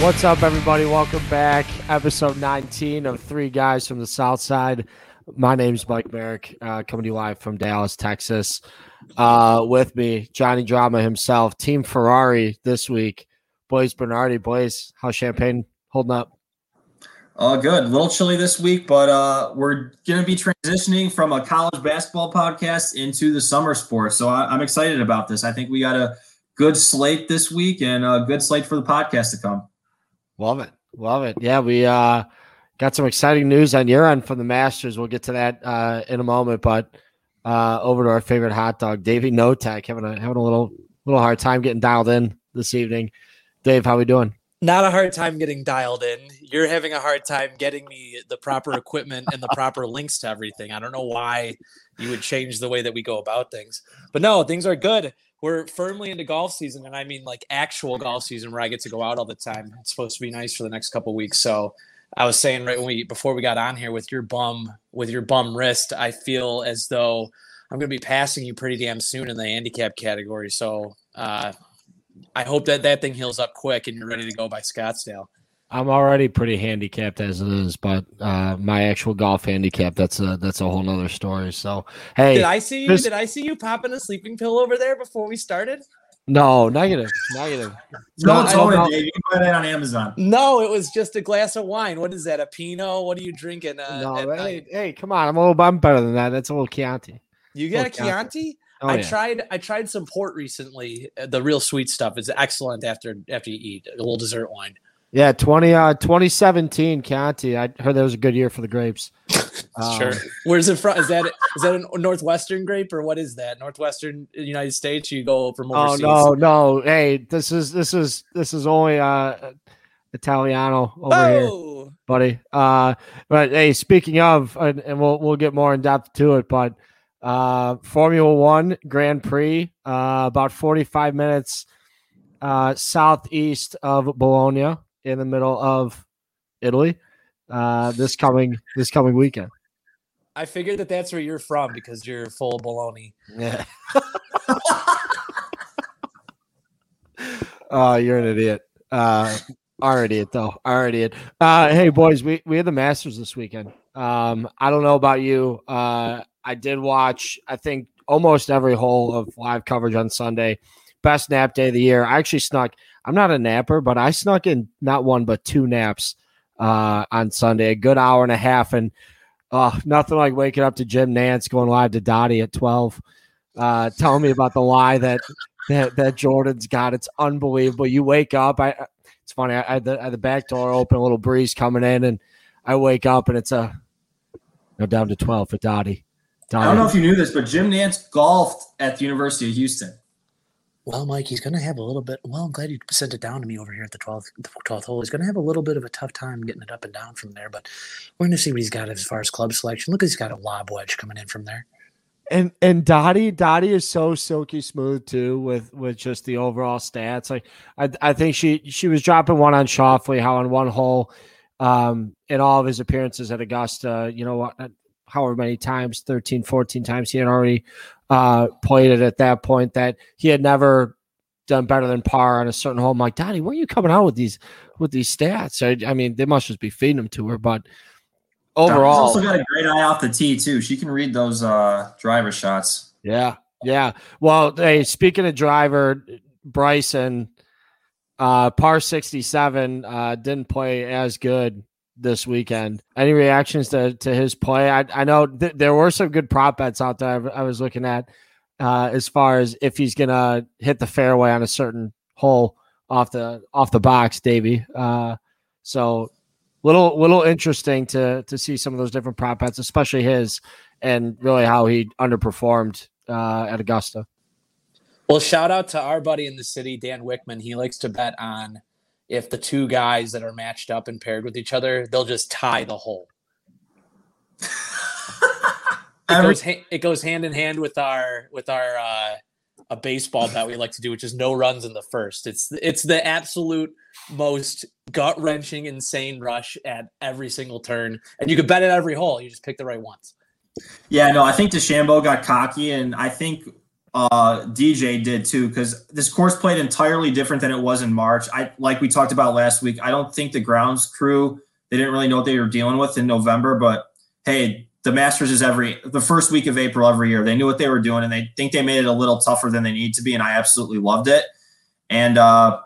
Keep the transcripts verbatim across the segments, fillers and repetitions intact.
What's up, everybody? Welcome back. Episode nineteen of Three Guys from the South Side. My name's Mike Merrick, uh, coming to you live from Dallas, Texas. Uh, with me, Johnny Drama himself, Team Ferrari this week. Blaze Bernardi. Blaze, how's Champagne holding up? Uh, good. A little chilly this week, but uh, we're going to be transitioning from a college basketball podcast into the summer sports. So I- I'm excited about this. I think we got a good slate this week and a good slate for the podcast to come. Love it. Love it. Yeah, we uh, got some exciting news on your end from the Masters. We'll get to that uh, in a moment, but uh, over to our favorite hot dog, Davey Notek, having a having a little little hard time getting dialed in this evening. Dave, how we doing? Not a hard time getting dialed in. You're having a hard time getting me the proper equipment and the proper links to everything. I don't know why you would change the way that we go about things. But no, things are good. We're firmly into golf season, and I mean like actual golf season where I get to go out all the time. It's supposed to be nice for the next couple of weeks. So I was saying right when we before we got on here with your bum with your bum wrist, I feel as though I'm going to be passing you pretty damn soon in the handicap category. So uh, I hope that that thing heals up quick and you're ready to go by Scottsdale. I'm already pretty handicapped as it is, but uh, my actual golf handicap, that's a that's a whole nother story. So hey, did I see you this... did I see you popping a sleeping pill over there before we started? No, negative. Negative. No, it's over, Dave. You can buy that on Amazon. No, it was just a glass of wine. What is that? A Pinot? What are you drinking? Uh, no, at hey, night? Hey, come on. I'm a little I'm better than that. That's a little Chianti. You got a, a Chianti? Chianti? Oh, I yeah. tried I tried some port recently. The real sweet stuff is excellent after after you eat a little dessert wine. Yeah, twenty, uh, twenty seventeen Chianti. I heard that was a good year for the grapes. Um, sure. Where's it from? Is that is that a Northwestern grape or what is that? Northwestern United States? You go from overseas? Oh no, no. Hey, this is this is this is only uh, Italiano over oh. here, buddy. Uh, but hey, speaking of, and, and we'll we'll get more in depth to it, but uh, Formula One Grand Prix, uh, about forty-five minutes uh, southeast of Bologna. In the middle of Italy, uh, this coming this coming weekend. I figured that that's where you're from because you're full of baloney. Yeah. Oh, you're an idiot. Uh, our idiot though. Our idiot. Uh, hey boys, we we had the Masters this weekend. Um, I don't know about you. Uh, I did watch. I think almost every hole of live coverage on Sunday. Best nap day of the year. I actually snuck. I'm not a napper, but I snuck in not one, but two naps uh, on Sunday, a good hour and a half. And uh, nothing like waking up to Jim Nantz going live to Dottie at twelve. Uh, telling me about the lie that, that, that Jordan's got. It's unbelievable. You wake up. I. It's funny. I, I, had the, I had the back door open, a little breeze coming in, and I wake up, and it's a no down to twelve for Dottie. Dottie. I don't know if you knew this, but Jim Nantz golfed at the University of Houston. Well, Mike, he's going to have a little bit – well, I'm glad you sent it down to me over here at the twelfth, the twelfth hole. He's going to have a little bit of a tough time getting it up and down from there, but we're going to see what he's got as far as club selection. Look, he's got a lob wedge coming in from there. And and Dottie, Dottie is so silky smooth, too, with, with just the overall stats. Like I I think she, she was dropping one on Schauffele, how on one hole um, in all of his appearances at Augusta, you know, however many times, thirteen, fourteen times he had already – Uh, played it at that point that he had never done better than par on a certain hole. I'm like, Dottie, where are you coming out with these with these stats? I, I mean, they must just be feeding them to her. But overall, she's also got a great eye off the tee too. She can read those uh, driver shots. Yeah, yeah. Well, hey, speaking of driver, Bryson, uh, par sixty-seven uh, didn't play as good this weekend. Any reactions to, to his play? I, I know th- there were some good prop bets out there I was looking at uh, as far as if he's going to hit the fairway on a certain hole off the off the box, Davey. Uh, so little little interesting to to see some of those different prop bets, especially his and really how he underperformed uh, at Augusta. Well, shout out to our buddy in the city, Dan Wickman. He likes to bet on if the two guys that are matched up and paired with each other, they'll just tie the hole. it, goes ha- it goes hand in hand with our with our uh, a baseball bet we like to do, which is no runs in the first. It's it's the absolute most gut wrenching, insane rush at every single turn, and you could bet at every hole. You just pick the right ones. Yeah, no, I think DeChambeau got cocky, and I think uh, D J did too, because this course played entirely different than it was in March. I like we talked about last week, I don't think the grounds crew, they didn't really know what they were dealing with in November, but hey, the Masters is every the first week of April every year. They knew what they were doing, and they think they made it a little tougher than they need to be, and I absolutely loved it. And uh,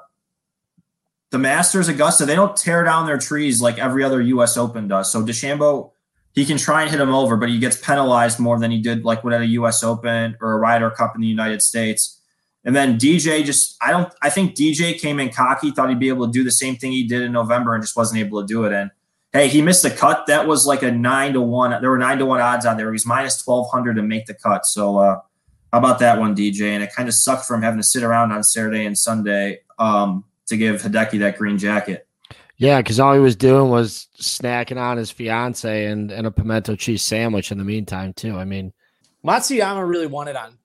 the Masters, Augusta, they don't tear down their trees like every other U S Open does. So DeChambeau, he can try and hit him over, but he gets penalized more than he did like when at a U S Open or a Ryder Cup in the United States. And then D J just – I don't. I think D J came in cocky, thought he'd be able to do the same thing he did in November and just wasn't able to do it. And, hey, he missed the cut. That was like a nine to one. There were nine to one odds on there. He was minus twelve hundred to make the cut. So uh, how about that one, D J? And it kind of sucked for him having to sit around on Saturday and Sunday um, to give Hideki that green jacket. Yeah, because all he was doing was snacking on his fiance and, and a pimento cheese sandwich in the meantime, too. I mean, Matsuyama really won it on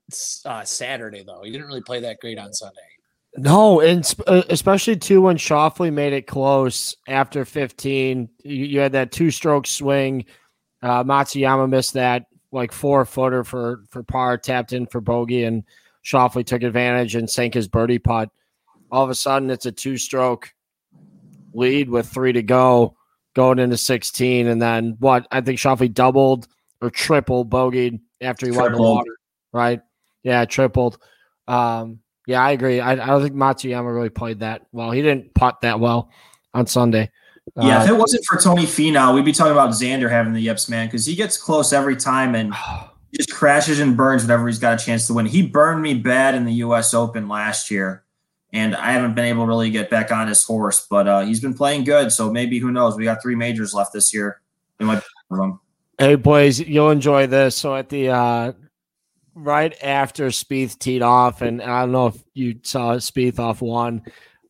uh, Saturday, though. He didn't really play that great on Sunday. No, and sp- especially, too, when Schauffele made it close after fifteen. You, you had that two-stroke swing. Uh, Matsuyama missed that, like, four-footer for, for par, tapped in for bogey, and Schauffele took advantage and sank his birdie putt. All of a sudden, it's a two-stroke lead with three to go going into sixteen, and then what I think Schauffele doubled or tripled bogeyed after he tripled. Won the water, right? Yeah, tripled. Um, yeah, I agree. I, I don't think Matsuyama really played that well. He didn't putt that well on Sunday. Yeah, uh, if it wasn't for Tony Finau, we'd be talking about Xander having the yips, man, because he gets close every time and just crashes and burns whenever he's got a chance to win. He burned me bad in the U S Open last year. And I haven't been able to really get back on his horse, but uh, he's been playing good. So maybe, who knows? We got three majors left this year. We might be one of them. Hey, boys, you'll enjoy this. So at the uh, right after Spieth teed off, and I don't know if you saw Spieth off one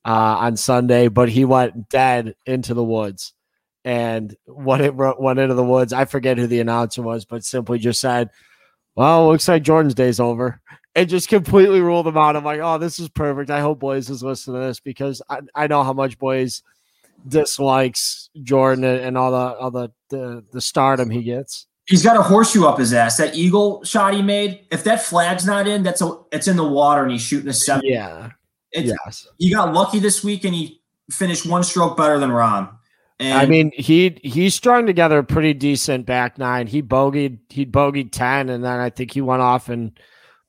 uh, on Sunday, but he went dead into the woods. And when it went into the woods, I forget who the announcer was, but simply just said, well, looks like Jordan's day's over. And just completely ruled them out. I'm like, oh, this is perfect. I hope Blaze is listening to this because I, I know how much Blaze dislikes Jordan and, and all the all the, the the stardom he gets. He's got a horseshoe up his ass. That eagle shot he made. If that flag's not in, that's a it's in the water, and he's shooting a seven. Yeah, it's, yes. He got lucky this week, and he finished one stroke better than Rahm. And I mean, he he strung together a pretty decent back nine. He bogeyed he bogeyed ten, and then I think he went off and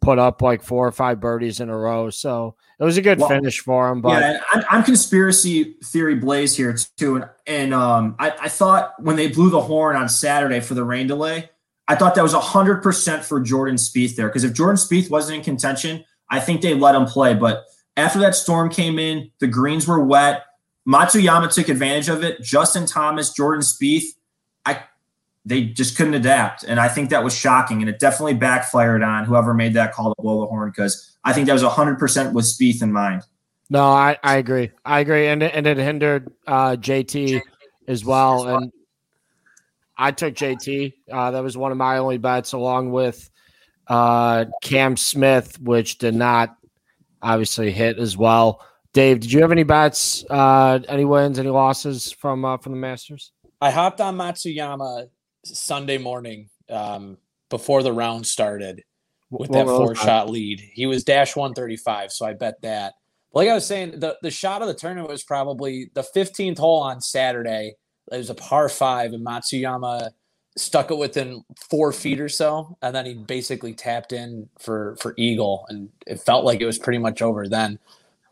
put up like four or five birdies in a row. So it was a good well, finish for him. But yeah, I'm, I'm conspiracy theory Blaze here too. And, and um, I, I thought when they blew the horn on Saturday for the rain delay, I thought that was a hundred percent for Jordan Spieth there. Cause if Jordan Spieth wasn't in contention, I think they let him play. But after that storm came in, the greens were wet. Matsuyama took advantage of it. Justin Thomas, Jordan Spieth, they just couldn't adapt. And I think that was shocking. And it definitely backfired on whoever made that call to blow the horn, because I think that was one hundred percent with Spieth in mind. No, I, I agree. I agree. And, and it hindered uh, J T as well. And I took J T. Uh, that was one of my only bets, along with uh, Cam Smith, which did not obviously hit as well. Dave, did you have any bets, uh, any wins, any losses from uh, from the Masters? I hopped on Matsuyama Sunday morning, um, before the round started, with that four shot lead. He was dash one thirty-five, so I bet that. But like I was saying, the, the shot of the tournament was probably the fifteenth hole on Saturday. It was a par five, and Matsuyama stuck it within four feet or so, and then he basically tapped in for, for eagle, and it felt like it was pretty much over then.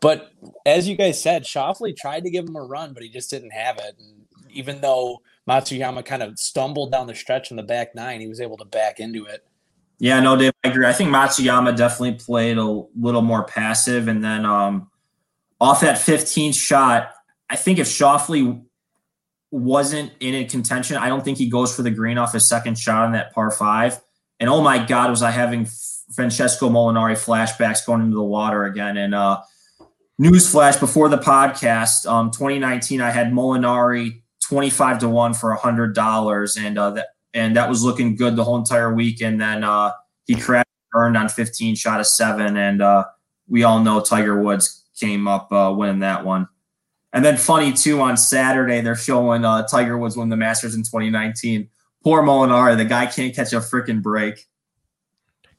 But as you guys said, Schauffele tried to give him a run, but he just didn't have it. And even though Matsuyama kind of stumbled down the stretch in the back nine, he was able to back into it. Yeah, no, Dave, I agree. I think Matsuyama definitely played a little more passive. And then um, off that fifteenth shot, I think if Schauffele wasn't in contention, I don't think he goes for the green off his second shot on that par five. And oh my God, was I having Francesco Molinari flashbacks going into the water again. And uh, newsflash, before the podcast, um, twenty nineteen, I had Molinari twenty-five to one for one hundred dollars, and uh, that and that was looking good the whole entire week. And then uh, he crashed, burned on fifteen, shot a seven, and uh, we all know Tiger Woods came up uh, winning that one. And then funny too, on Saturday they're showing uh, Tiger Woods won the Masters in twenty nineteen. Poor Molinari, the guy can't catch a freaking break.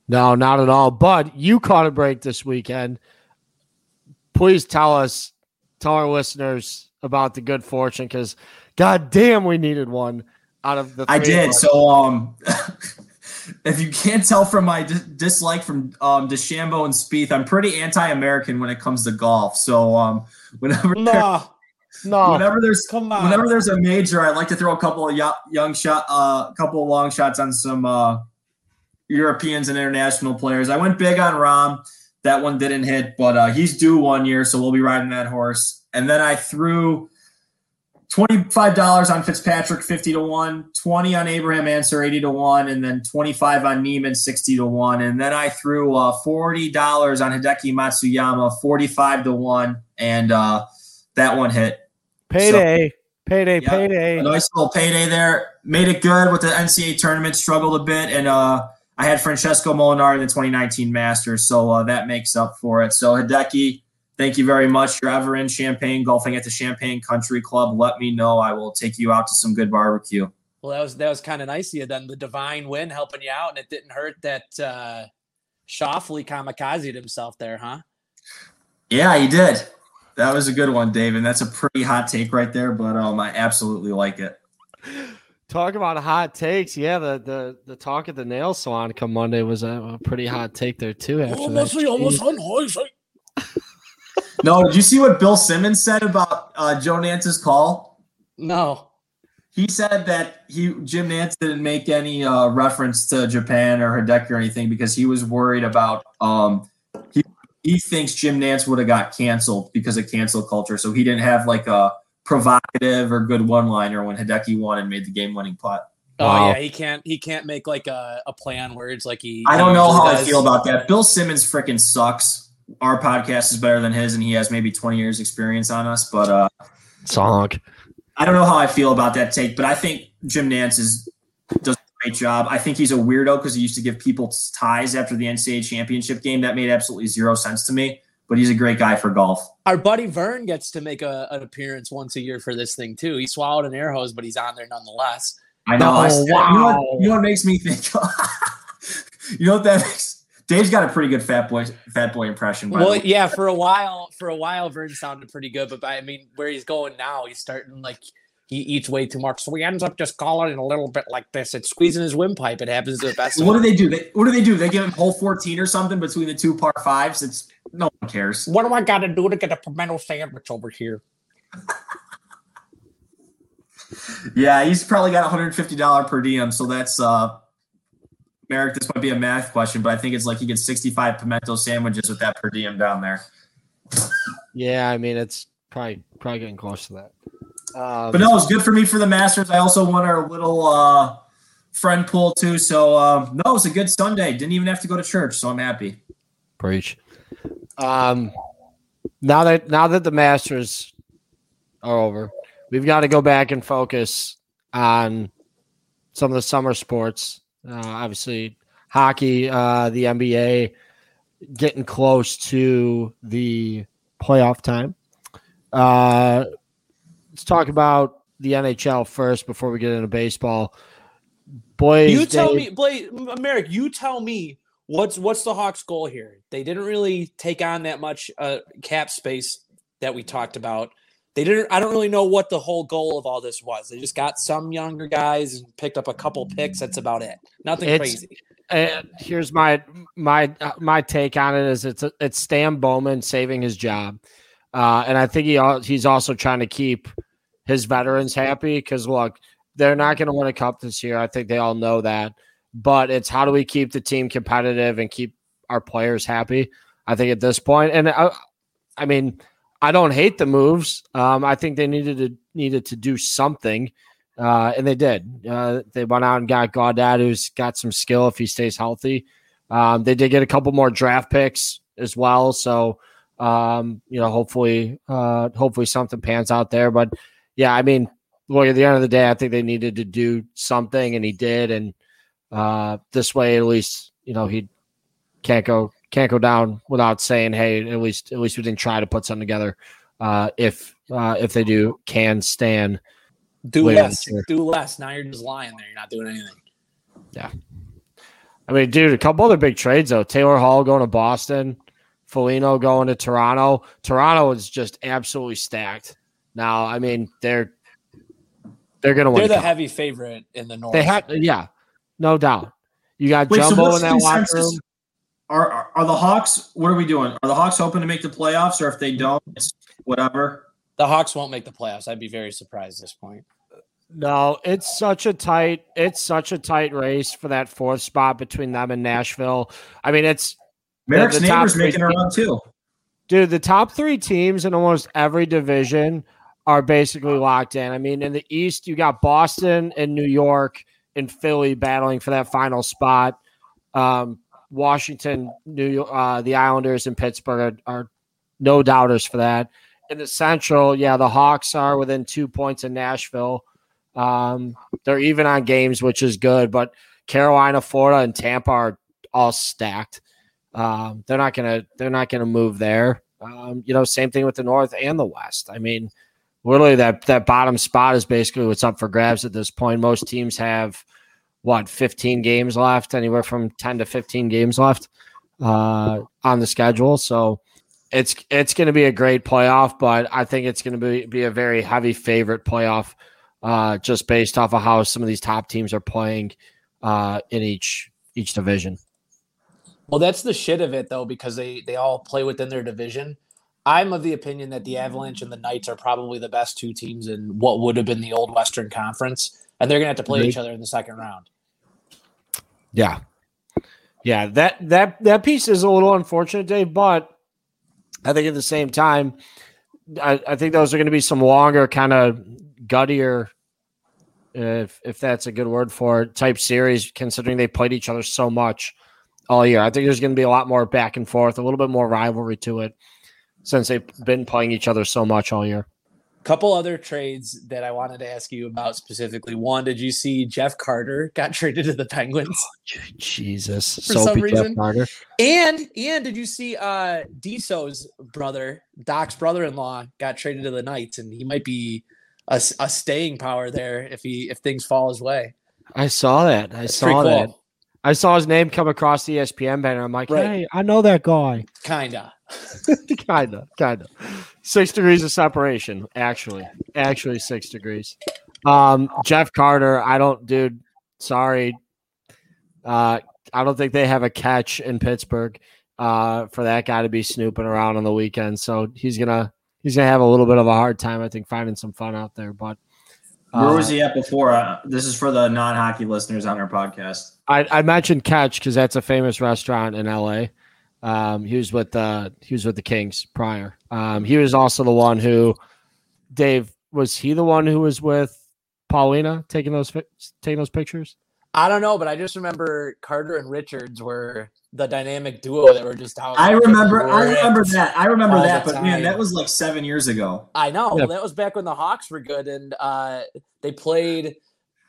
No, not at all. But you caught a break this weekend. Please tell us, tell our listeners about the good fortune, because goddamn, we needed one out of the three. I did. So um, if you can't tell from my dis- dislike from um, DeChambeau and Spieth, I'm pretty anti-American when it comes to golf. So um, whenever no. No, whenever there's come on. whenever there's a major, I like to throw a couple of young shot, a uh, couple of long shots on some uh, Europeans and international players. I went big on Rahm. That one didn't hit, but uh, he's due one year, so we'll be riding that horse. And then I threw twenty-five dollars on Fitzpatrick, fifty to one, twenty on Abraham Ancer, eighty to one, and then twenty-five on Neiman, sixty to one. And then I threw uh, forty dollars on Hideki Matsuyama, forty-five to one, and uh, that one hit. Payday, so, payday, yeah, payday. A nice little payday there. Made it good with the N C A A tournament, struggled a bit, and uh, I had Francesco Molinari in the twenty nineteen Masters, so uh, that makes up for it. So, Hideki, thank you very much. You're ever in Champaign golfing at the Champaign Country Club, let me know. I will take you out to some good barbecue. Well, that was that was kind of nice of you then. The divine win helping you out, and it didn't hurt that uh, Schauffele kamikazed himself there, huh? Yeah, he did. That was a good one, Dave, and that's a pretty hot take right there, but um, I absolutely like it. Talk about hot takes. Yeah, the the, the talk at the nail salon come Monday was a, a pretty hot take there, too. After almost, that. Almost almost no, did you see what Bill Simmons said about uh, Joe Nance's call? No. He said that he Jim Nantz didn't make any uh, reference to Japan or Hideki or anything because he was worried about um, – he He thinks Jim Nantz would have got canceled because of cancel culture, so he didn't have like a provocative or good one-liner when Hideki won and made the game-winning putt. Oh wow. Yeah, he can't he can't make like a, a play on words like he. I don't know how does. I feel about that. Bill Simmons freaking sucks. Our podcast is better than his, and he has maybe twenty years experience on us. But uh, song. I don't know how I feel about that take, but I think Jim Nantz is does. job. I think he's a weirdo because he used to give people ties after the N C A A championship game. That made absolutely zero sense to me, but he's a great guy for golf. Our buddy Vern gets to make a, an appearance once a year for this thing too. He swallowed an air hose, but he's on there nonetheless. I know. Oh, I said, wow. You know what, you know what makes me think? You know what that makes? Dave's got a pretty good fat boy, fat boy impression. By well, the way. Yeah, for a while, for a while, Vern sounded pretty good, but I mean, where he's going now, he's starting like, he eats way too much, so he ends up just calling it a little bit like this. It's squeezing his windpipe. It happens to the best. What do they do? They, what do they do? They give him hole fourteen or something between the two par fives. It's no one cares. What do I got to do to get a pimento sandwich over here? Yeah, he's probably got one hundred fifty dollars per diem. So that's uh, Merrick. This might be a math question, but I think it's like he gets sixty-five pimento sandwiches with that per diem down there. Yeah, I mean it's probably probably getting close to that. Um, but no, it was good for me for the Masters. I also won our little uh, friend pool too. So um, no, it was a good Sunday. Didn't even have to go to church, so I'm happy. Preach. Um, now that now that the Masters are over, we've got to go back and focus on some of the summer sports. Uh, obviously, hockey, uh, the N B A, getting close to the playoff time. Uh, Let's talk about the N H L first before we get into baseball. Blaze, you tell Dave, me, Blaze, Merrick, you tell me what's what's the Hawks' goal here? They didn't really take on that much uh, cap space that we talked about. They didn't. I don't really know what the whole goal of all this was. They just got some younger guys and picked up a couple picks. That's about it. Nothing it's, crazy. Uh, here's my my uh, my take on it: is it's it's Stan Bowman saving his job, uh, and I think he he's also trying to keep his veterans happy because, look, they're not going to win a cup this year. I think they all know that. But it's how do we keep the team competitive and keep our players happy, I think, at this point. And, I, I mean, I don't hate the moves. Um, I think they needed to needed to do something, uh, and they did. Uh, they went out and got Gaudette, who's got some skill if he stays healthy. Um, they did get a couple more draft picks as well. So, um, you know, hopefully, uh, hopefully something pans out there. But, yeah, I mean, look, at the end of the day, I think they needed to do something, and he did. And uh, this way, at least, you know, he can't go can't go down without saying, hey, at least at least we didn't try to put something together. Uh, if uh, if they do, can Stan do less? Do less. Now you're just lying there. You're not doing anything. Yeah. I mean, dude, a couple other big trades, though. Taylor Hall going to Boston. Foligno going to Toronto. Toronto is just absolutely stacked. Now, I mean, they're they're going to win. They're the cup. heavy favorite in the North. They have, yeah, no doubt. You got Wait, Jumbo so in that locker room. Are, are are the Hawks? What are we doing? Are the Hawks hoping to make the playoffs, or if they don't, it's whatever? The Hawks won't make the playoffs. I'd be very surprised at this point. No, it's such a tight, it's such a tight race for that fourth spot between them and Nashville. I mean, it's Merrick's the, the neighbors making a run too. Dude, the top three teams in almost every division are basically locked in. I mean, in the East, you got Boston and New York and Philly battling for that final spot. Um, Washington, New York, uh, the Islanders, and Pittsburgh are, are no doubters for that. In the Central, yeah, the Hawks are within two points of Nashville. Um, they're even on games, which is good, but Carolina, Florida, and Tampa are all stacked. Um, they're not gonna, they're not gonna move there. Um, you know, same thing with the North and the West. I mean, literally that, that bottom spot is basically what's up for grabs at this point. Most teams have what, fifteen games left, anywhere from ten to fifteen games left, uh, on the schedule. So it's, it's going to be a great playoff, but I think it's going to be, be a very heavy favorite playoff. Uh, just based off of how some of these top teams are playing uh, in each each division. Well, that's the shit of it, though, because they, they all play within their division. I'm of the opinion that the Avalanche and the Knights are probably the best two teams in what would have been the old Western Conference, and they're going to have to play right. each other in the second round. Yeah. Yeah, that, that, that piece is a little unfortunate, Dave, but I think at the same time, I, I think those are going to be some longer kind of guttier, if if that's a good word for it, type series, considering they played each other so much all year. I think there's going to be a lot more back and forth, a little bit more rivalry to it since they've been playing each other so much all year. Couple other trades that I wanted to ask you about specifically. One, did you see Jeff Carter got traded to the Penguins? Oh, Jesus. For some reason. And, and did you see uh, Disso's brother, Doc's brother-in-law, got traded to the Knights, and he might be A, a staying power there if he if things fall his way. I saw that. I That's saw that. Cool. I saw his name come across the E S P N banner. I'm like, right. hey, I know that guy. Kinda, kinda, kinda. Six degrees of separation, actually, actually six degrees. Um, Jeff Carter, I don't, dude. Sorry, uh, I don't think they have a catch in Pittsburgh uh, for that guy to be snooping around on the weekend. So he's gonna. He's going to have a little bit of a hard time, I think, finding some fun out there. But uh, where was he at before? Uh, this is for the non-hockey listeners on our podcast. I, I mentioned Catch because that's a famous restaurant in L A. Um, he was with uh, he was with the Kings prior. Um, he was also the one who, Dave, was he the one who was with Paulina taking those taking those pictures? I don't know, but I just remember Carter and Richards were the dynamic duo that were just out. I remember, I remember that. I remember that, but man, that was like seven years ago. I know. Yeah. That was back when the Hawks were good, and uh, they played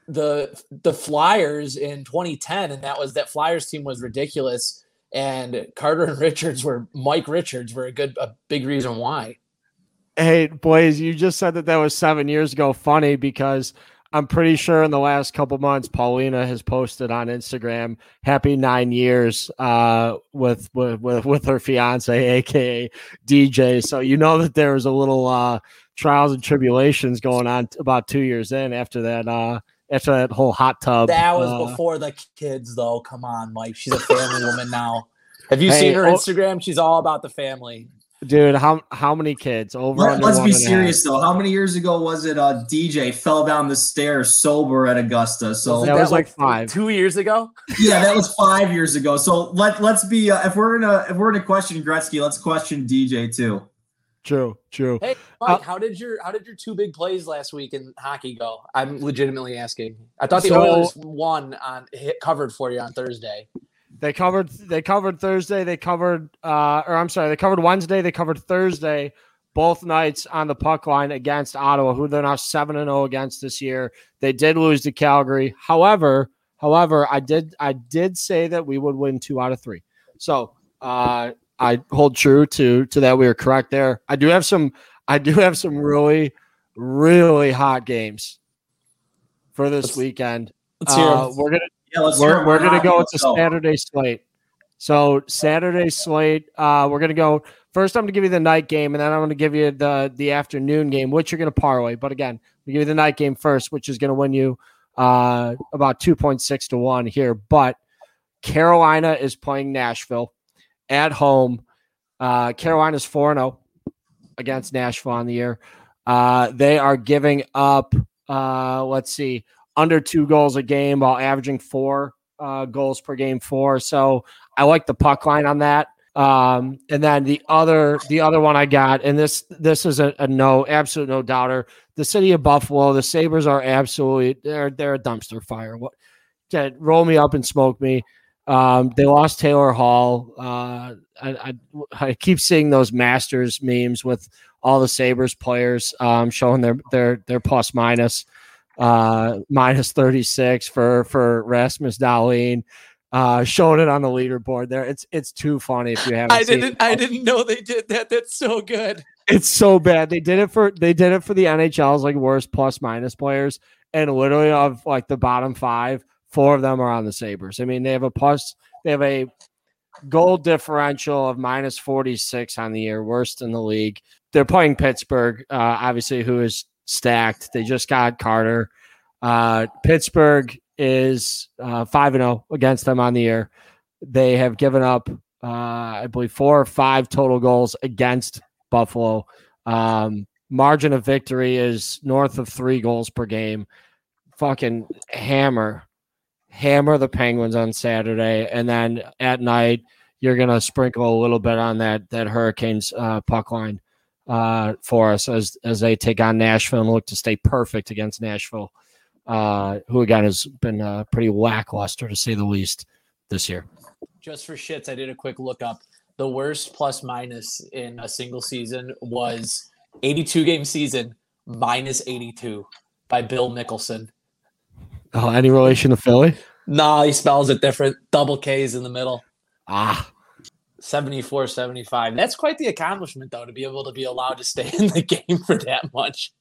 the the Flyers in twenty ten, and that was that Flyers team was ridiculous. And Carter and Richards were Mike Richards were a good, a big reason why. Hey, boys, you just said that that was seven years ago. Funny because I'm pretty sure in the last couple months, Paulina has posted on Instagram, happy nine years uh, with, with, with her fiance, A K A D J. So, you know that there was a little uh, trials and tribulations going on t- about two years in after that, uh, after that whole hot tub. That was uh, before the kids though. Come on, Mike. She's a family woman now. Have you hey, seen her Instagram? She's all about the family. Dude, how how many kids over? Let, under let's be serious though. How many years ago was it? Uh, D J fell down the stairs sober at Augusta. So that, that was like five, two years ago. Yeah, that was five years ago. So let let's be uh, if we're in a if we're in a question Gretzky, let's question D J too. True, true. Hey, Mike, uh, how did your how did your two big plays last week in hockey go? I'm legitimately asking. I thought the so, Oilers won on hit, covered for you on Thursday. They covered. They covered Thursday. They covered. Uh, or I'm sorry. They covered Wednesday. They covered Thursday. Both nights on the puck line against Ottawa, who they're now seven and zero against this year. They did lose to Calgary. However, however, I did. I did say that we would win two out of three. So uh, I hold true to to that. We were correct there. I do have some. I do have some really, really hot games for this let's, weekend. Let's hear uh, we're gonna. Yeah, we're we're going to go. It's a Saturday slate. So Saturday slate, uh, we're going to go first. I'm going to give you the night game, and then I'm going to give you the the afternoon game, which you're going to parlay. But again, we give you the night game first, which is going to win you uh, about two point six to one here. But Carolina is playing Nashville at home. Uh, Carolina's four and oh against Nashville on the year. Uh, they are giving up, uh, let's see, under two goals a game while averaging four uh, goals per game four. So I like the puck line on that. Um, and then the other the other one I got, and this this is a, a no, absolute no doubter. The city of Buffalo, the Sabres are absolutely they're they're a dumpster fire. What, roll me up and smoke me. Um, they lost Taylor Hall. Uh, I, I, I keep seeing those Masters memes with all the Sabres players um, showing their their their plus minus uh, minus thirty-six for for Rasmus Dahlin, uh, showing it on the leaderboard there. It's it's too funny if you haven't. I seen didn't it. I didn't know they did that. That's so good. It's so bad. They did it for they did it for the N H L's like worst plus minus players, and literally of like the bottom five. Four of them are on the Sabres. I mean, they have a plus, they have a goal differential of minus forty-six on the year, worst in the league. They're playing Pittsburgh, uh, obviously, who is stacked. They just got Carter. Uh, Pittsburgh is uh, five and oh against them on the year. They have given up, uh, I believe, four or five total goals against Buffalo. Um, margin of victory is north of three goals per game. Fucking hammer. Hammer the Penguins on Saturday, and then at night you're gonna sprinkle a little bit on that that Hurricanes uh, puck line uh, for us as as they take on Nashville and look to stay perfect against Nashville, uh, who again has been uh, pretty lackluster to say the least this year. Just for shits, I did a quick look up. The worst plus minus in a single season was eighty-two game season minus eighty-two by Bill Mickelson. Oh, any relation to Philly? Nah, he spells it different. Double K's in the middle. Ah. seventy-four seventy-five. That's quite the accomplishment, though, to be able to be allowed to stay in the game for that much.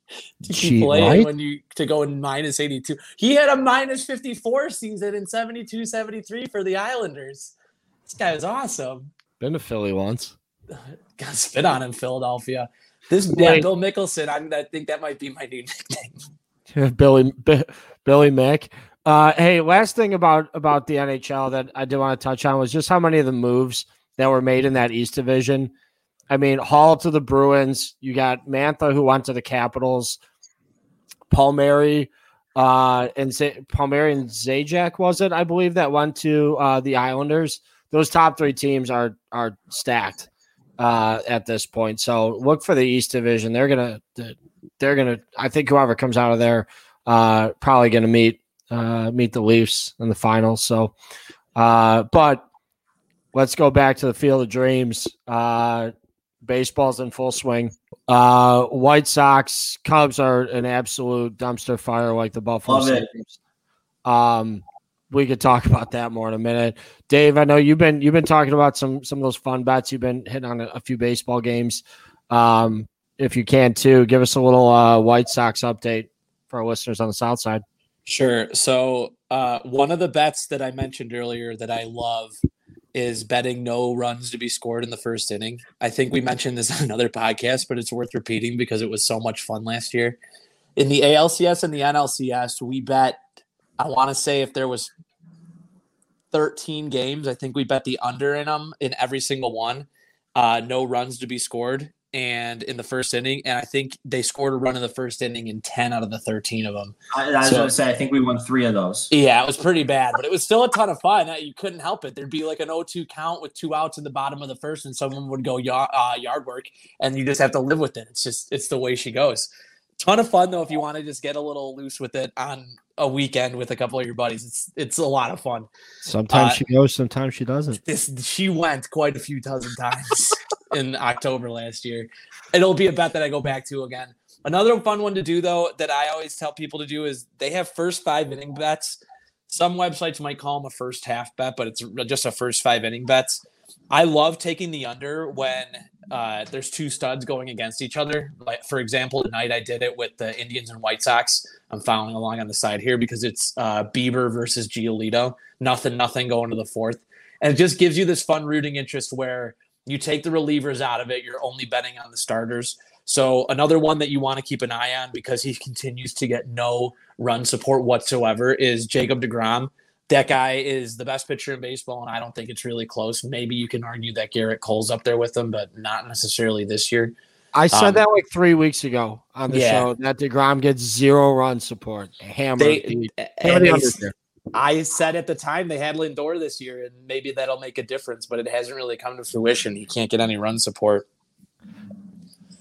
To keep Gee, playing right? when you to go in minus eighty-two. He had a minus fifty-four season in seventy-two seventy-three for the Islanders. This guy is awesome. Been to Philly once. Got spit on him, Philadelphia. This yeah, Bill Mickelson, I'm, I think that might be my new nickname. Billy B- Billy Mack. Uh, hey, last thing about, about the N H L that I did want to touch on was just how many of the moves that were made in that East Division. I mean, Hall to the Bruins. You got Mantha, who went to the Capitals. Palmieri, uh, and Z- Palmieri and Zajac, was it? I believe that went to uh, the Islanders. Those top three teams are are stacked uh, at this point. So look for the East Division. They're gonna. The, They're going to, I think whoever comes out of there, uh, probably going to meet, uh, meet the Leafs in the finals. So, uh, but let's go back to the Field of Dreams. Uh, baseball's in full swing. Uh, White Sox, Cubs are an absolute dumpster fire like the Buffalo Sabres. Um, we could talk about that more in a minute. Dave, I know you've been, you've been talking about some, some of those fun bets. You've been hitting on a, a few baseball games. Um, If you can, too, give us a little uh, White Sox update for our listeners on the South Side. Sure. So uh, one of the bets that I mentioned earlier that I love is betting no runs to be scored in the first inning. I think we mentioned this on another podcast, but it's worth repeating because it was so much fun last year. In the A L C S and the N L C S, we bet, I want to say if there was thirteen games, I think we bet the under in them in every single one. Uh, no runs to be scored. And in the first inning, and I think they scored a run in the first inning in ten out of the thirteen of them. I, I was so, going to say, I think we won three of those. Yeah, it was pretty bad, but it was still a ton of fun. You couldn't help it. There'd be like an oh two count with two outs in the bottom of the first, and someone would go yard, uh, yard work, and you just have to live with it. It's just it's the way she goes. Ton of fun, though, if you want to just get a little loose with it on a weekend with a couple of your buddies. It's it's a lot of fun. Sometimes uh, she goes, sometimes she doesn't. This, she went quite a few dozen times. In October last year. It'll be a bet that I go back to again. Another fun one to do, though, that I always tell people to do is they have first five inning bets. Some websites might call them a first half bet, but it's just a first five inning bets. I love taking the under when uh, there's two studs going against each other. Like, for example, tonight I did it with the Indians and White Sox. I'm following along on the side here because it's uh, Bieber versus Giolito. Nothing, nothing going to the fourth. And it just gives you this fun rooting interest where you take the relievers out of it. You're only betting on the starters. So another one that you want to keep an eye on because he continues to get no run support whatsoever is Jacob DeGrom. That guy is the best pitcher in baseball, and I don't think it's really close. Maybe you can argue that Garrett Cole's up there with him, but not necessarily this year. I said um, that like three weeks ago on the yeah. show that DeGrom gets zero run support. Hammer. They, the, I said at the time they had Lindor this year, and maybe that'll make a difference, but it hasn't really come to fruition. He can't get any run support.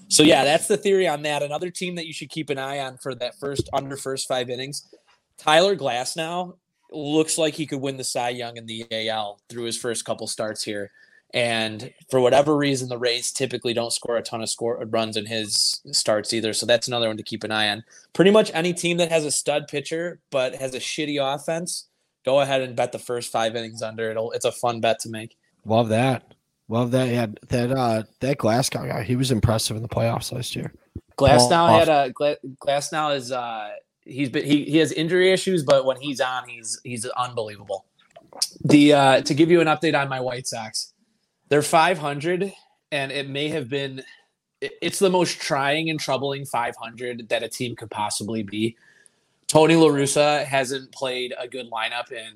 So, yeah, that's the theory on that. Another team that you should keep an eye on for that first under first five innings, Tyler Glasnow. Looks like he could win the Cy Young in the A L through his first couple starts here. And for whatever reason, the Rays typically don't score a ton of score runs in his starts either. So that's another one to keep an eye on. Pretty much any team that has a stud pitcher but has a shitty offense, go ahead and bet the first five innings under. It'll, it's a fun bet to make. Love that. Love that. Yeah, that uh, that Glasnow guy, he was impressive in the playoffs last year. Glasnow had a Gla- Glasnow is uh, – He's been, he he has injury issues, but when he's on, he's he's unbelievable. The uh, to give you an update on my White Sox, they're five hundred, and it may have been it's the most trying and troubling five hundred that a team could possibly be. Tony La Russa hasn't played a good lineup in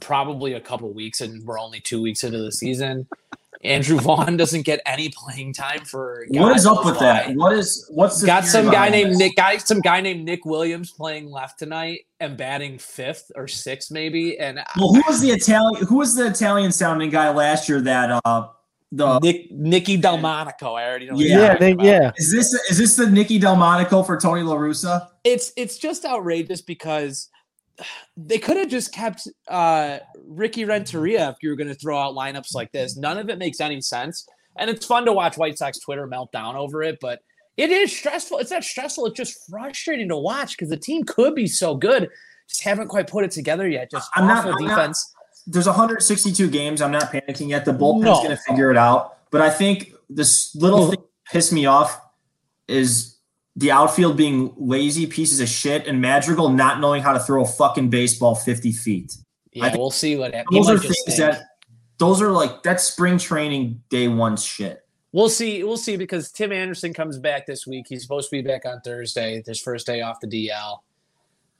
probably a couple weeks, and we're only two weeks into the season. Andrew Vaughn doesn't get any playing time for. What is up with that? What is what's the got some guy named Nick? Guy some guy named Nick Williams playing left tonight and batting fifth or sixth maybe. And well, who was the Italian? Who was the Italian sounding guy last year? That uh, the Nick Nicky Delmonico. I already know. Yeah, they, yeah. Is this is this the Nicky Delmonico for Tony La Russa? It's it's just outrageous because. They could have just kept uh, Ricky Renteria if you were going to throw out lineups like this. None of it makes any sense. And it's fun to watch White Sox Twitter melt down over it, but it is stressful. It's not stressful. It's just frustrating to watch because the team could be so good. Just haven't quite put it together yet. Just I'm awful not, I'm defense. Not, there's one hundred sixty-two games. I'm not panicking yet. The bullpen's no. going to figure it out. But I think this little thing that pissed me off is – the outfield being lazy pieces of shit, and Madrigal not knowing how to throw a fucking baseball fifty feet. Yeah, we'll see what happens. Those are things that – those are like – that's spring training day one shit. We'll see. We'll see because Tim Anderson comes back this week. He's supposed to be back on Thursday, his first day off the D L.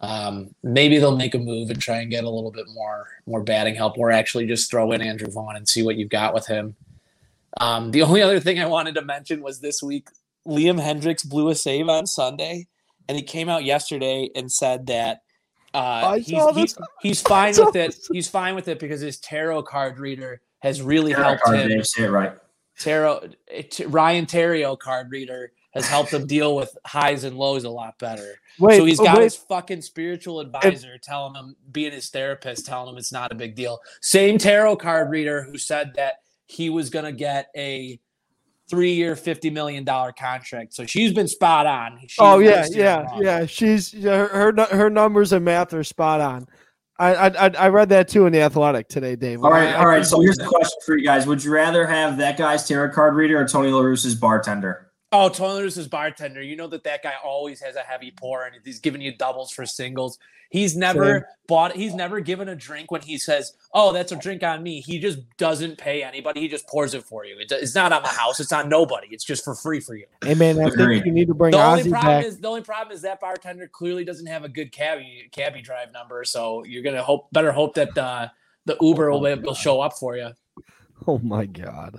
Um, maybe they'll make a move and try and get a little bit more more batting help or actually just throw in Andrew Vaughn and see what you've got with him. Um, the only other thing I wanted to mention was this week – Liam Hendricks blew a save on Sunday, and he came out yesterday and said that uh, he's, he's, he's fine with it. He's fine with it because his tarot card reader has really tarot helped him. Say it right. Tarot t- Ryan Terrio card reader has helped him deal with highs and lows a lot better. Wait, so he's got wait. his fucking spiritual advisor telling him, being his therapist, telling him it's not a big deal. Same tarot card reader who said that he was going to get a three-year, fifty million dollars contract. So she's been spot on. She's oh, yeah, yeah, yeah. She's her, her her numbers and math are spot on. I I I read that, too, in The Athletic today, Dave. All right, I, all right. I, so here's the question for you guys. Would you rather have that guy's tarot card reader or Tony La Russa's bartender? Oh, Tony La Russa's bartender. You know that that guy always has a heavy pour, and he's giving you doubles for singles. He's never Same. bought – he's never given a drink when he says, oh, that's a drink on me. He just doesn't pay anybody. He just pours it for you. It, it's not on the house. It's on nobody. It's just for free for you. Hey, man, I think you need to bring the only Ozzie problem back. Is, the only problem is that bartender clearly doesn't have a good cabbie, cabbie drive number, so you're going to hope better hope that uh, the Uber oh will, will show up for you. Oh, my God.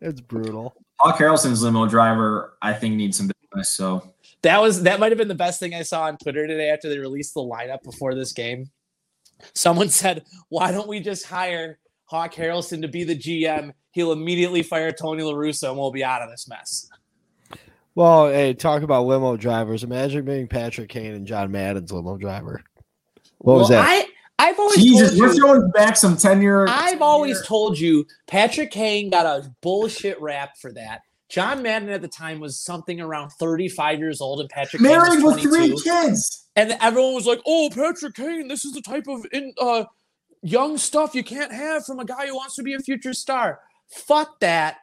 It's brutal. Hawk Harrelson's limo driver, I think, needs some business, so – That was that might have been the best thing I saw on Twitter today after they released the lineup before this game. Someone said, why don't we just hire Hawk Harrelson to be the G M? He'll immediately fire Tony La Russa and we'll be out of this mess. Well, hey, talk about limo drivers. Imagine being Patrick Kane and John Madden's limo driver. What well, was that? I, I've always Jesus, told you, we're throwing back some tenure. I've always told you Patrick Kane got a bullshit rap for that. John Madden at the time was something around thirty-five years old, and Patrick Kane was twenty-two. Married with three kids. And everyone was like, oh, Patrick Kane, this is the type of in, uh, young stuff you can't have from a guy who wants to be a future star. Fuck that.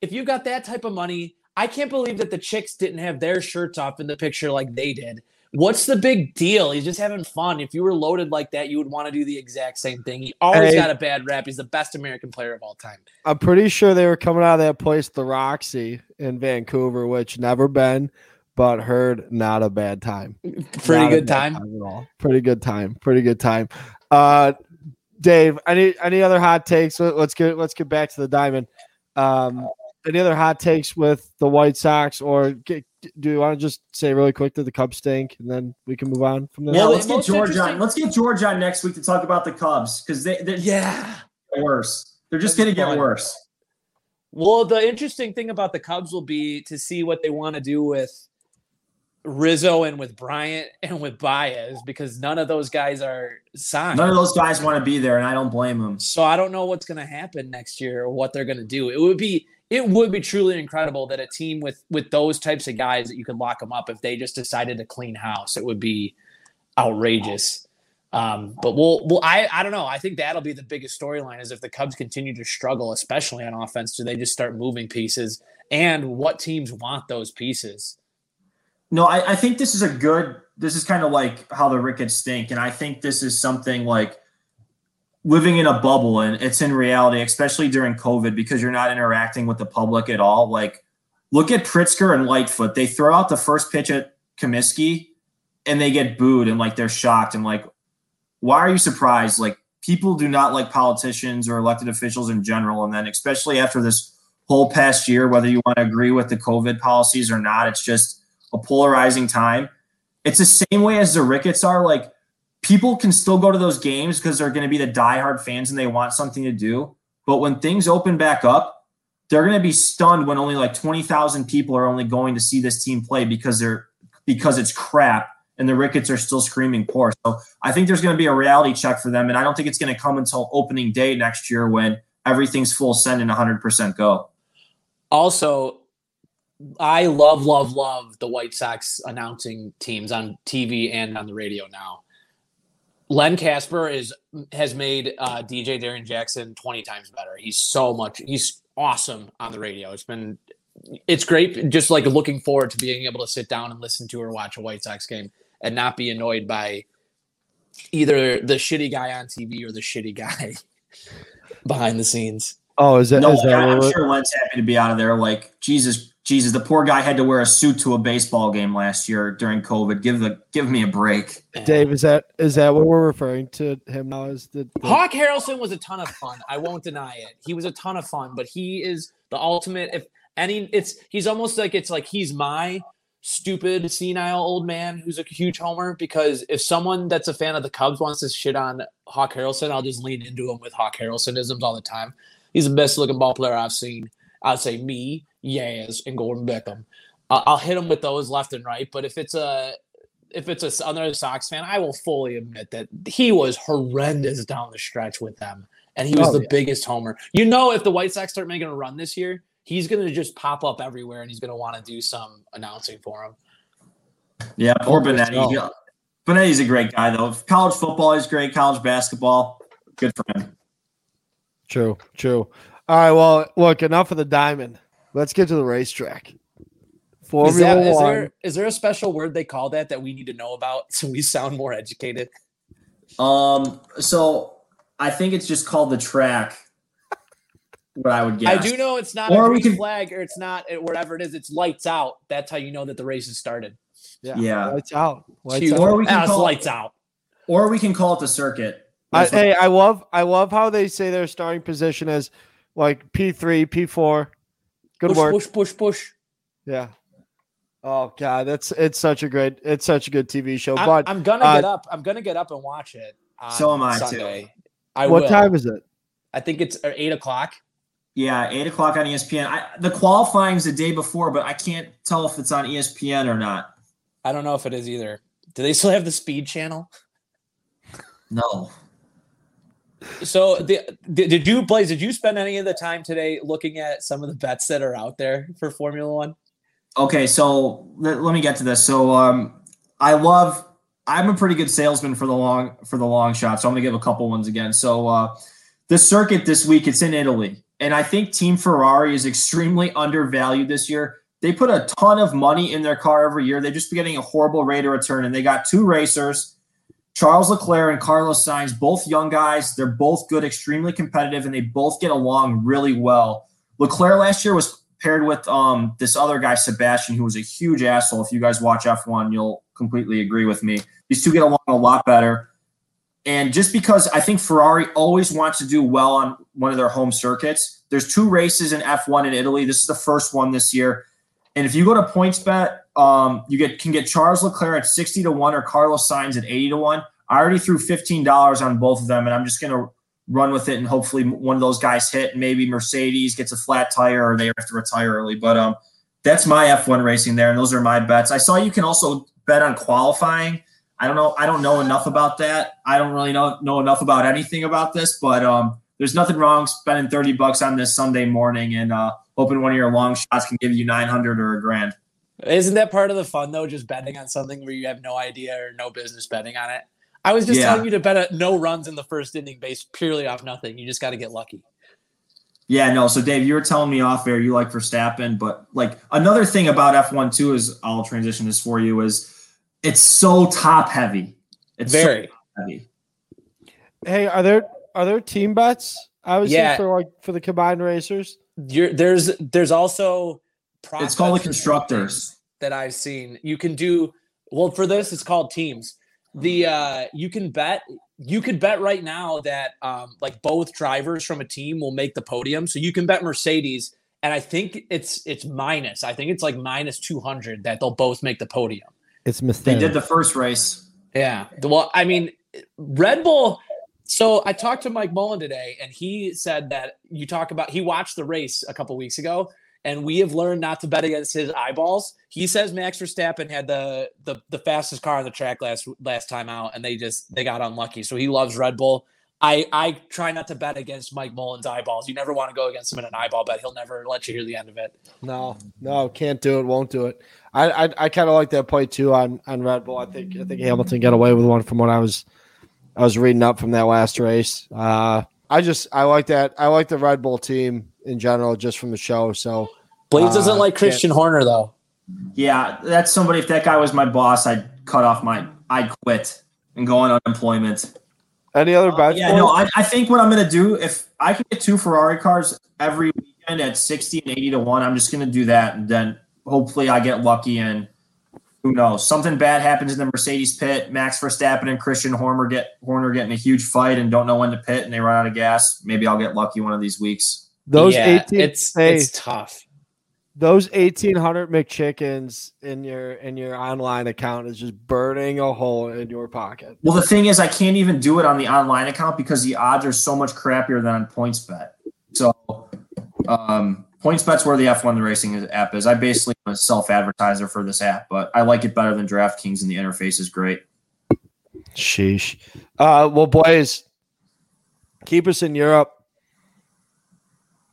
If you got that type of money, I can't believe that the chicks didn't have their shirts off in the picture like they did. What's the big deal? He's just having fun. If you were loaded like that, you would want to do the exact same thing. He always hey, got a bad rap. He's the best American player of all time. I'm pretty sure they were coming out of that place, the Roxy in Vancouver, which never been, but heard not a bad time. Pretty not good time. time at all. Pretty good time. Pretty good time. Uh, Dave, any any other hot takes? Let's get let's get back to the diamond. Um, any other hot takes with the White Sox, or get, do you want to just say really quick that the Cubs stink, and then we can move on from there? Yeah, let's get George on. Let's get George on next week to talk about the Cubs because they they're yeah worse. They're just going to get worse. Well, the interesting thing about the Cubs will be to see what they want to do with Rizzo and with Bryant and with Baez, because none of those guys are signed. None of those guys want to be there, and I don't blame them. So I don't know what's going to happen next year or what they're going to do. It would be it would be truly incredible that a team with with those types of guys that you could lock them up, if they just decided to clean house, it would be outrageous. Um, but we'll, we'll I I don't know. I think that'll be the biggest storyline, is if the Cubs continue to struggle, especially on offense, do they just start moving pieces, and what teams want those pieces? No, I, I think this is a good – this is kind of like how the Ricketts stink, and I think this is something like living in a bubble, and it's in reality, especially during COVID, because you're not interacting with the public at all. Like, look at Pritzker and Lightfoot. They throw out the first pitch at Comiskey, and they get booed, and, like, they're shocked. And, like, why are you surprised? Like, people do not like politicians or elected officials in general, and then especially after this whole past year, whether you want to agree with the COVID policies or not, it's just – a polarizing time. It's the same way as the Ricketts are. Like, people can still go to those games because they're going to be the diehard fans and they want something to do. But when things open back up, they're going to be stunned when only like twenty thousand people are only going to see this team play because they're because it's crap and the Ricketts are still screaming poor. So I think there's going to be a reality check for them, and I don't think it's going to come until opening day next year when everything's full send and one hundred percent go. Also, I love, love, love the White Sox announcing teams on T V and on the radio now. Len Casper is has made uh, D J Darin Jackson twenty times better. He's so much. He's awesome on the radio. It's been, it's great. Just like looking forward to being able to sit down and listen to or watch a White Sox game and not be annoyed by either the shitty guy on T V or the shitty guy behind the scenes. Oh, is that? No, is that I'm really? sure Len's happy to be out of there. Like, Jesus. Jesus, the poor guy had to wear a suit to a baseball game last year during COVID. Give the give me a break. Dave, is that is that what we're referring to him now as? The, the- Hawk Harrelson was a ton of fun. I won't deny it. He was a ton of fun, but he is the ultimate. If any, it's he's almost like it's like he's my stupid senile old man who's a huge homer, because if someone that's a fan of the Cubs wants to shit on Hawk Harrelson, I'll just lean into him with Hawk Harrelsonisms all the time. He's the best looking ball player I've seen. I'd say me, Yaz, and Gordon Beckham. Uh, I'll hit them with those left and right. But if it's a if it's a, another Sox fan, I will fully admit that he was horrendous down the stretch with them, and he was oh, the yeah. biggest homer. You know, if the White Sox start making a run this year, he's going to just pop up everywhere, and he's going to want to do some announcing for him. Yeah, poor Benetti. Benetti's a great guy, though. College football is great. College basketball, good for him. True, true. All right, well, look, enough of the diamond. Let's get to the racetrack. Formula is, that, is, one. There, is there a special word they call that that we need to know about so we sound more educated? Um, so I think it's just called the track, what I would guess. I do know it's not or a green can... flag, or it's not whatever it is. It's lights out. That's how you know that the race has started. Yeah, yeah. Lights out. Lights out. Or we can call lights it, out. Or we can call it the circuit. I, like... Hey, I love, I love how they say their starting position is – like P three, P four. Good push, work. Push, push, push. Yeah. Oh God, that's it's such a great, it's such a good T V show. I'm, but I'm gonna uh, get up. I'm gonna get up and watch it. So am I Sunday. too. I what will. time is it? I think it's eight o'clock. Yeah, eight o'clock on E S P N. I, the qualifying's the day before, but I can't tell if it's on E S P N or not. I don't know if it is either. Do they still have the Speed Channel? No. So, the, did you, Blaze, did you spend any of the time today looking at some of the bets that are out there for Formula One? Okay, so let, let me get to this. So, um, I love. I'm a pretty good salesman for the long for the long shot. So I'm gonna give a couple ones again. So, uh, the circuit this week, it's in Italy. And I think Team Ferrari is extremely undervalued this year. They put a ton of money in their car every year. They're just getting a horrible rate of return. And they got two racers, Charles Leclerc and Carlos Sainz, both young guys. They're both good, extremely competitive, and they both get along really well. Leclerc last year was paired with um, this other guy, Sebastian, who was a huge asshole. If you guys watch F one, you'll completely agree with me. These two get along a lot better. And just because I think Ferrari always wants to do well on one of their home circuits, there's two races in F one in Italy. This is the first one this year. And if you go to PointsBet, um, you get can get Charles Leclerc at sixty to one or Carlos Sainz at eighty to one. I already threw fifteen dollars on both of them, and I'm just going to run with it, and hopefully one of those guys hit, and maybe Mercedes gets a flat tire or they have to retire early. But um, that's my F one racing there, and those are my bets. I saw you can also bet on qualifying. I don't know. I don't know enough about that. I don't really know, know enough about anything about this, but um, there's nothing wrong spending thirty bucks on this Sunday morning and uh, hoping one of your long shots can give you nine hundred or a grand. Isn't that part of the fun though? Just betting on something where you have no idea or no business betting on it. I was just yeah. telling you to bet at no runs in the first inning based purely off nothing. You just got to get lucky. Yeah, no. So Dave, you were telling me off air, you like Verstappen, but like another thing about F one too is I'll transition this for you is, it's so top heavy. It's very so top heavy. Hey, are there are there team bets? Obviously yeah. for like for the combined racers. You're, there's there's also it's called the constructors that I've seen. You can do well for this. It's called teams. The uh, you can bet you could bet right now that um, like both drivers from a team will make the podium. So you can bet Mercedes, and I think it's it's minus. I think it's like minus two hundred that they'll both make the podium. It's mistake. They did the first race. Yeah. Well, I mean, Red Bull. So I talked to Mike Mullen today, and he said that you talk about he watched the race a couple weeks ago, and we have learned not to bet against his eyeballs. He says Max Verstappen had the the, the fastest car on the track last last time out, and they just they got unlucky. So he loves Red Bull. I, I try not to bet against Mike Mullen's eyeballs. You never want to go against him in an eyeball bet. He'll never let you hear the end of it. No, no, can't do it, won't do it. I I, I kind of like that play too on, on Red Bull. I think I think Hamilton got away with one from what I was I was reading up from that last race. Uh, I just I like that. I like the Red Bull team in general just from the show. So Blaze uh, doesn't like Christian Horner though. Yeah, that's somebody. If that guy was my boss, I'd cut off my I'd quit and go on unemployment. Any other bets? Uh, yeah, no, I, I think what I'm going to do, if I can get two Ferrari cars every weekend at sixty and eighty to one, I'm just going to do that. And then hopefully I get lucky and who knows, something bad happens in the Mercedes pit. Max Verstappen and Christian Horner get Horner getting a huge fight and don't know when to pit and they run out of gas. Maybe I'll get lucky one of these weeks. Those yeah, eighteen, it's, hey, it's tough. Those eighteen hundred McChickens in your in your online account is just burning a hole in your pocket. Well, the thing is, I can't even do it on the online account because the odds are so much crappier than on PointsBet. So, um, PointsBet's where the F one racing app is. I basically am a self-advertiser for this app, but I like it better than DraftKings, and the interface is great. Sheesh. Uh, well, boys, keep us in Europe.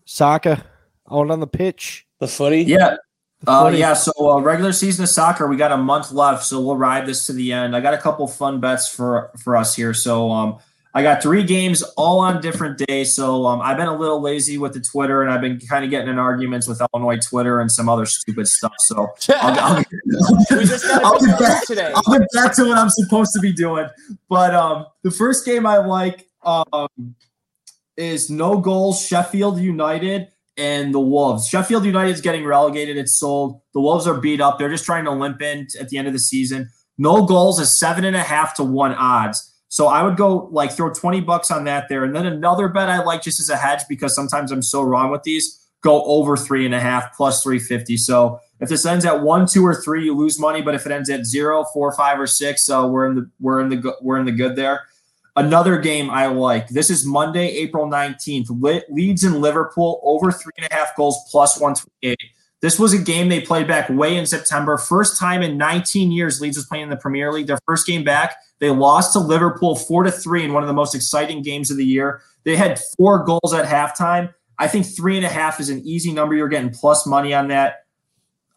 Soccer out on the pitch. The footy? Yeah. The footy. Uh, yeah, so uh, regular season of soccer, we got a month left, so we'll ride this to the end. I got a couple fun bets for, for us here. So um, I got three games all on different days. So um, I've been a little lazy with the Twitter, and I've been kind of getting in arguments with Illinois Twitter and some other stupid stuff. So I'll, I'll, I'll, I'll, get back, today. I'll get back to what I'm supposed to be doing. But um, the first game I like um, is no goals, Sheffield United and the Wolves. Sheffield United's getting relegated. It's sold. The Wolves are beat up. They're just trying to limp in at the end of the season. No goals is seven and a half to one odds. So I would go like throw twenty bucks on that there. And then another bet I like just as a hedge because sometimes I'm so wrong with these, go over three and a half plus three fifty. So if this ends at one, two or three, you lose money, but if it ends at zero, four, five or six, so uh, we're in the, we're in the, we're in the good there. Another game I like. This is Monday, April nineteenth. Le- Leeds and Liverpool over three and a half goals plus one twenty-eight. This was a game they played back way in September. First time in nineteen years Leeds was playing in the Premier League. Their first game back, they lost to Liverpool four to three in one of the most exciting games of the year. They had four goals at halftime. I think three and a half is an easy number. You're getting plus money on that.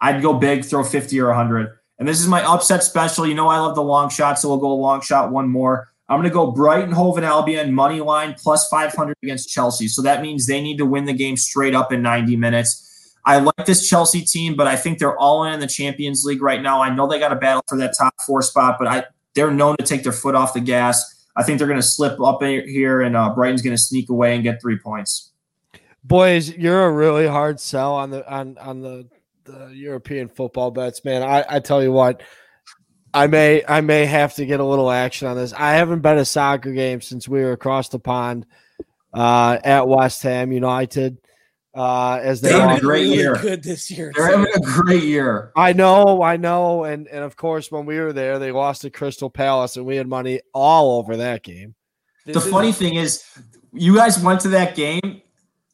I'd go big, throw fifty or one hundred. And this is my upset special. You know I love the long shot, so we'll go a long shot one more. I'm going to go Brighton, Hove, and Albion, money line, plus five hundred against Chelsea. So that means they need to win the game straight up in ninety minutes. I like this Chelsea team, but I think they're all in in the Champions League right now. I know they got to battle for that top four spot, but I, they're known to take their foot off the gas. I think they're going to slip up in here, and uh, Brighton's going to sneak away and get three points. Boys, you're a really hard sell on the on on the, the European football bets, man. I, I tell you what, I may I may have to get a little action on this. I haven't bet a soccer game since we were across the pond uh, at West Ham United. Uh, as they They're having a great really year. Good this year. They're having a great year. I know, I know, and and of course, when we were there, they lost to Crystal Palace, and we had money all over that game. The this funny is- thing is, you guys went to that game,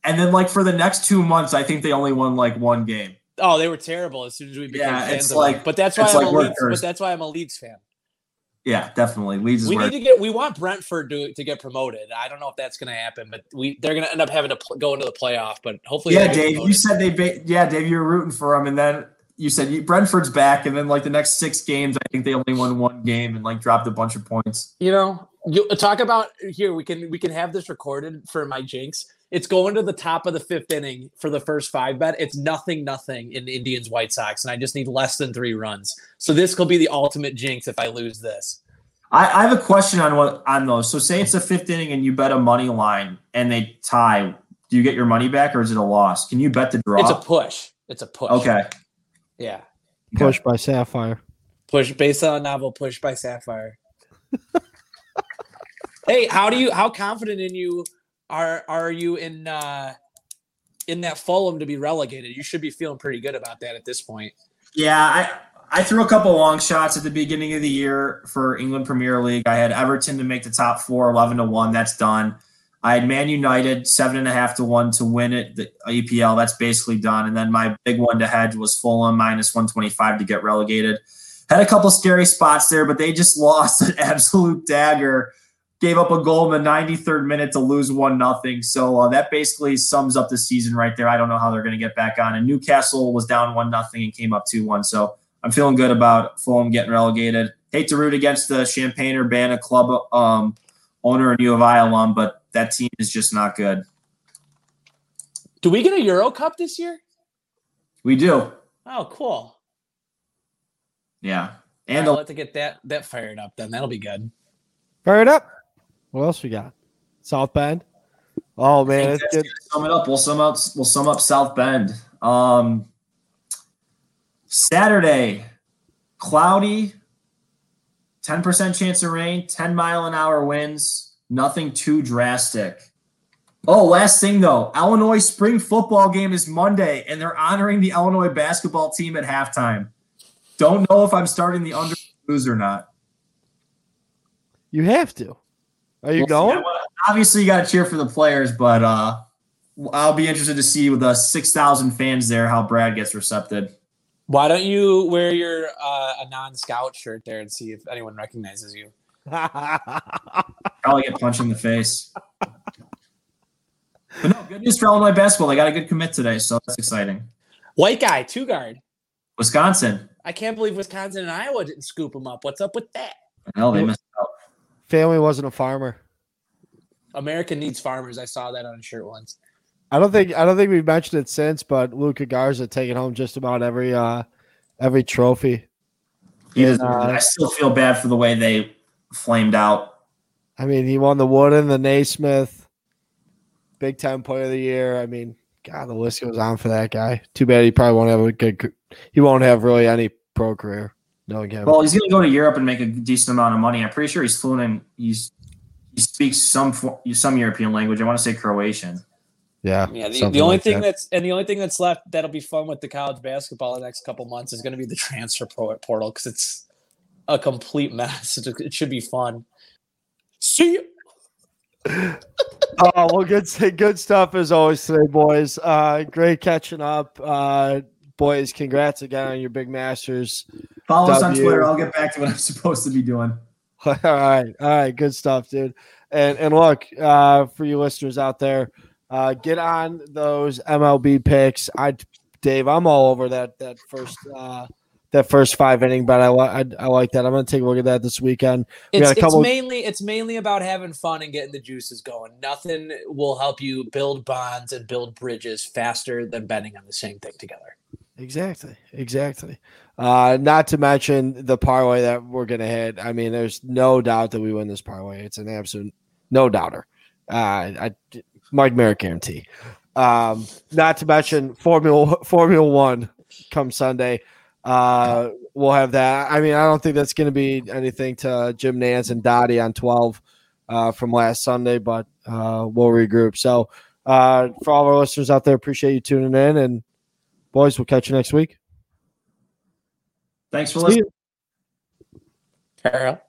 and then like for the next two months, I think they only won like one game. Oh, they were terrible as soon as we became yeah, fans. It's of like, them. But that's why I'm like a Leeds. But that's why I'm a Leeds fan. Yeah, definitely. Leeds is we need to get. We want Brentford to, to get promoted. I don't know if that's going to happen, but we they're going to end up having to pl- go into the playoff. But hopefully, yeah, Dave. You said they. Ba- yeah, Dave, you were rooting for them, and then you said you, Brentford's back, and then like the next six games, I think they only won one game and like dropped a bunch of points. You know, you talk about here. We can we can have this recorded for my jinx. It's going to the top of the fifth inning for the first five bet. It's nothing, nothing in Indians, White Sox, and I just need less than three runs. So this could be the ultimate jinx if I lose this. I, I have a question on what on those. So say it's a fifth inning and you bet a money line and they tie. Do you get your money back or is it a loss? Can you bet the draw? It's a push. It's a push. Okay. Yeah. Push by Sapphire. Push based on a novel. Push by Sapphire. Hey, how do you? How confident in you? Are are you in uh, in that Fulham to be relegated? You should be feeling pretty good about that at this point. Yeah, I, I threw a couple long shots at the beginning of the year for England Premier League. I had Everton to make the top four, eleven to one. That's done. I had Man United, seven and a half to one to win it, the E P L. That's basically done. And then my big one to hedge was Fulham, minus one twenty-five to get relegated. Had a couple scary spots there, but they just lost an absolute dagger. Gave up a goal in the ninety-third minute to lose one nothing. So uh, that basically sums up the season right there. I don't know how they're going to get back on. And Newcastle was down one nothing and came up two one. So I'm feeling good about Fulham getting relegated. Hate to root against the Champaign-Urbana club um, owner and U of I alum, but that team is just not good. Do we get a Euro Cup this year? We do. Oh, cool. Yeah. And I'll have to get that, that fired up then. That'll be good. Fired up. What else we got? South Bend. Oh man, it's good. Sum it up. We'll sum up. We'll sum up South Bend. Um, Saturday, cloudy, ten percent chance of rain, ten mile an hour winds, nothing too drastic. Oh, last thing though, Illinois spring football game is Monday, and they're honoring the Illinois basketball team at halftime. Don't know if I'm starting the under blues or not. You have to. Are you well, going? Yeah, well, obviously, you got to cheer for the players, but uh, I'll be interested to see with the six thousand fans there how Brad gets recepted. Why don't you wear your uh, a non-scout shirt there and see if anyone recognizes you? Probably get punched in the face. But no, good news for Illinois basketball. They got a good commit today, so that's exciting. White guy, two guard. Wisconsin. I can't believe Wisconsin and Iowa didn't scoop him up. What's up with that? Hell, they missed out. Family wasn't a farmer. America needs farmers. I saw that on a shirt once. I don't think I don't think we've mentioned it since, but Luca Garza taking home just about every uh, every trophy. He and, is, uh, I still feel bad for the way they flamed out. I mean, he won the Wooden, the Naismith, Big Ten Player of the Year. I mean, God, the list goes on for that guy. Too bad he probably won't have a good. He won't have really any pro career. No, again. Well, he's going to go to Europe and make a decent amount of money. I'm pretty sure he's fluent in he's, he speaks some some European language. I want to say Croatian. Yeah. Yeah. The, the only like thing that. that's and the only thing that's left that'll be fun with the college basketball the next couple months is going to be the transfer portal because it's a complete mess. It should be fun. See you. Oh well, good good stuff as always today, boys. Uh, great catching up. Uh, Boys, congrats again on your big Masters. Follow w. us on Twitter. I'll get back to what I'm supposed to be doing. All right. All right. Good stuff, dude. And and look, uh, for you listeners out there, uh, get on those M L B picks. I Dave, I'm all over that that first uh, that first five inning, but I like I, I like that. I'm going to take a look at that this weekend. We it's, got a couple it's mainly it's mainly about having fun and getting the juices going. Nothing will help you build bonds and build bridges faster than betting on the same thing together. Exactly, exactly. Uh, not to mention the parlay that we're going to hit. I mean, there's no doubt that we win this parlay. It's an absolute no doubter. Uh, I Mike Merrick guarantee. Um, not to mention Formula Formula One come Sunday. Uh, we'll have that. I mean, I don't think that's going to be anything to Jim Nantz and Dottie on twelve uh, from last Sunday, but uh, we'll regroup. So uh, for all our listeners out there, appreciate you tuning in, and boys, we'll catch you next week. Thanks for listening. Carol.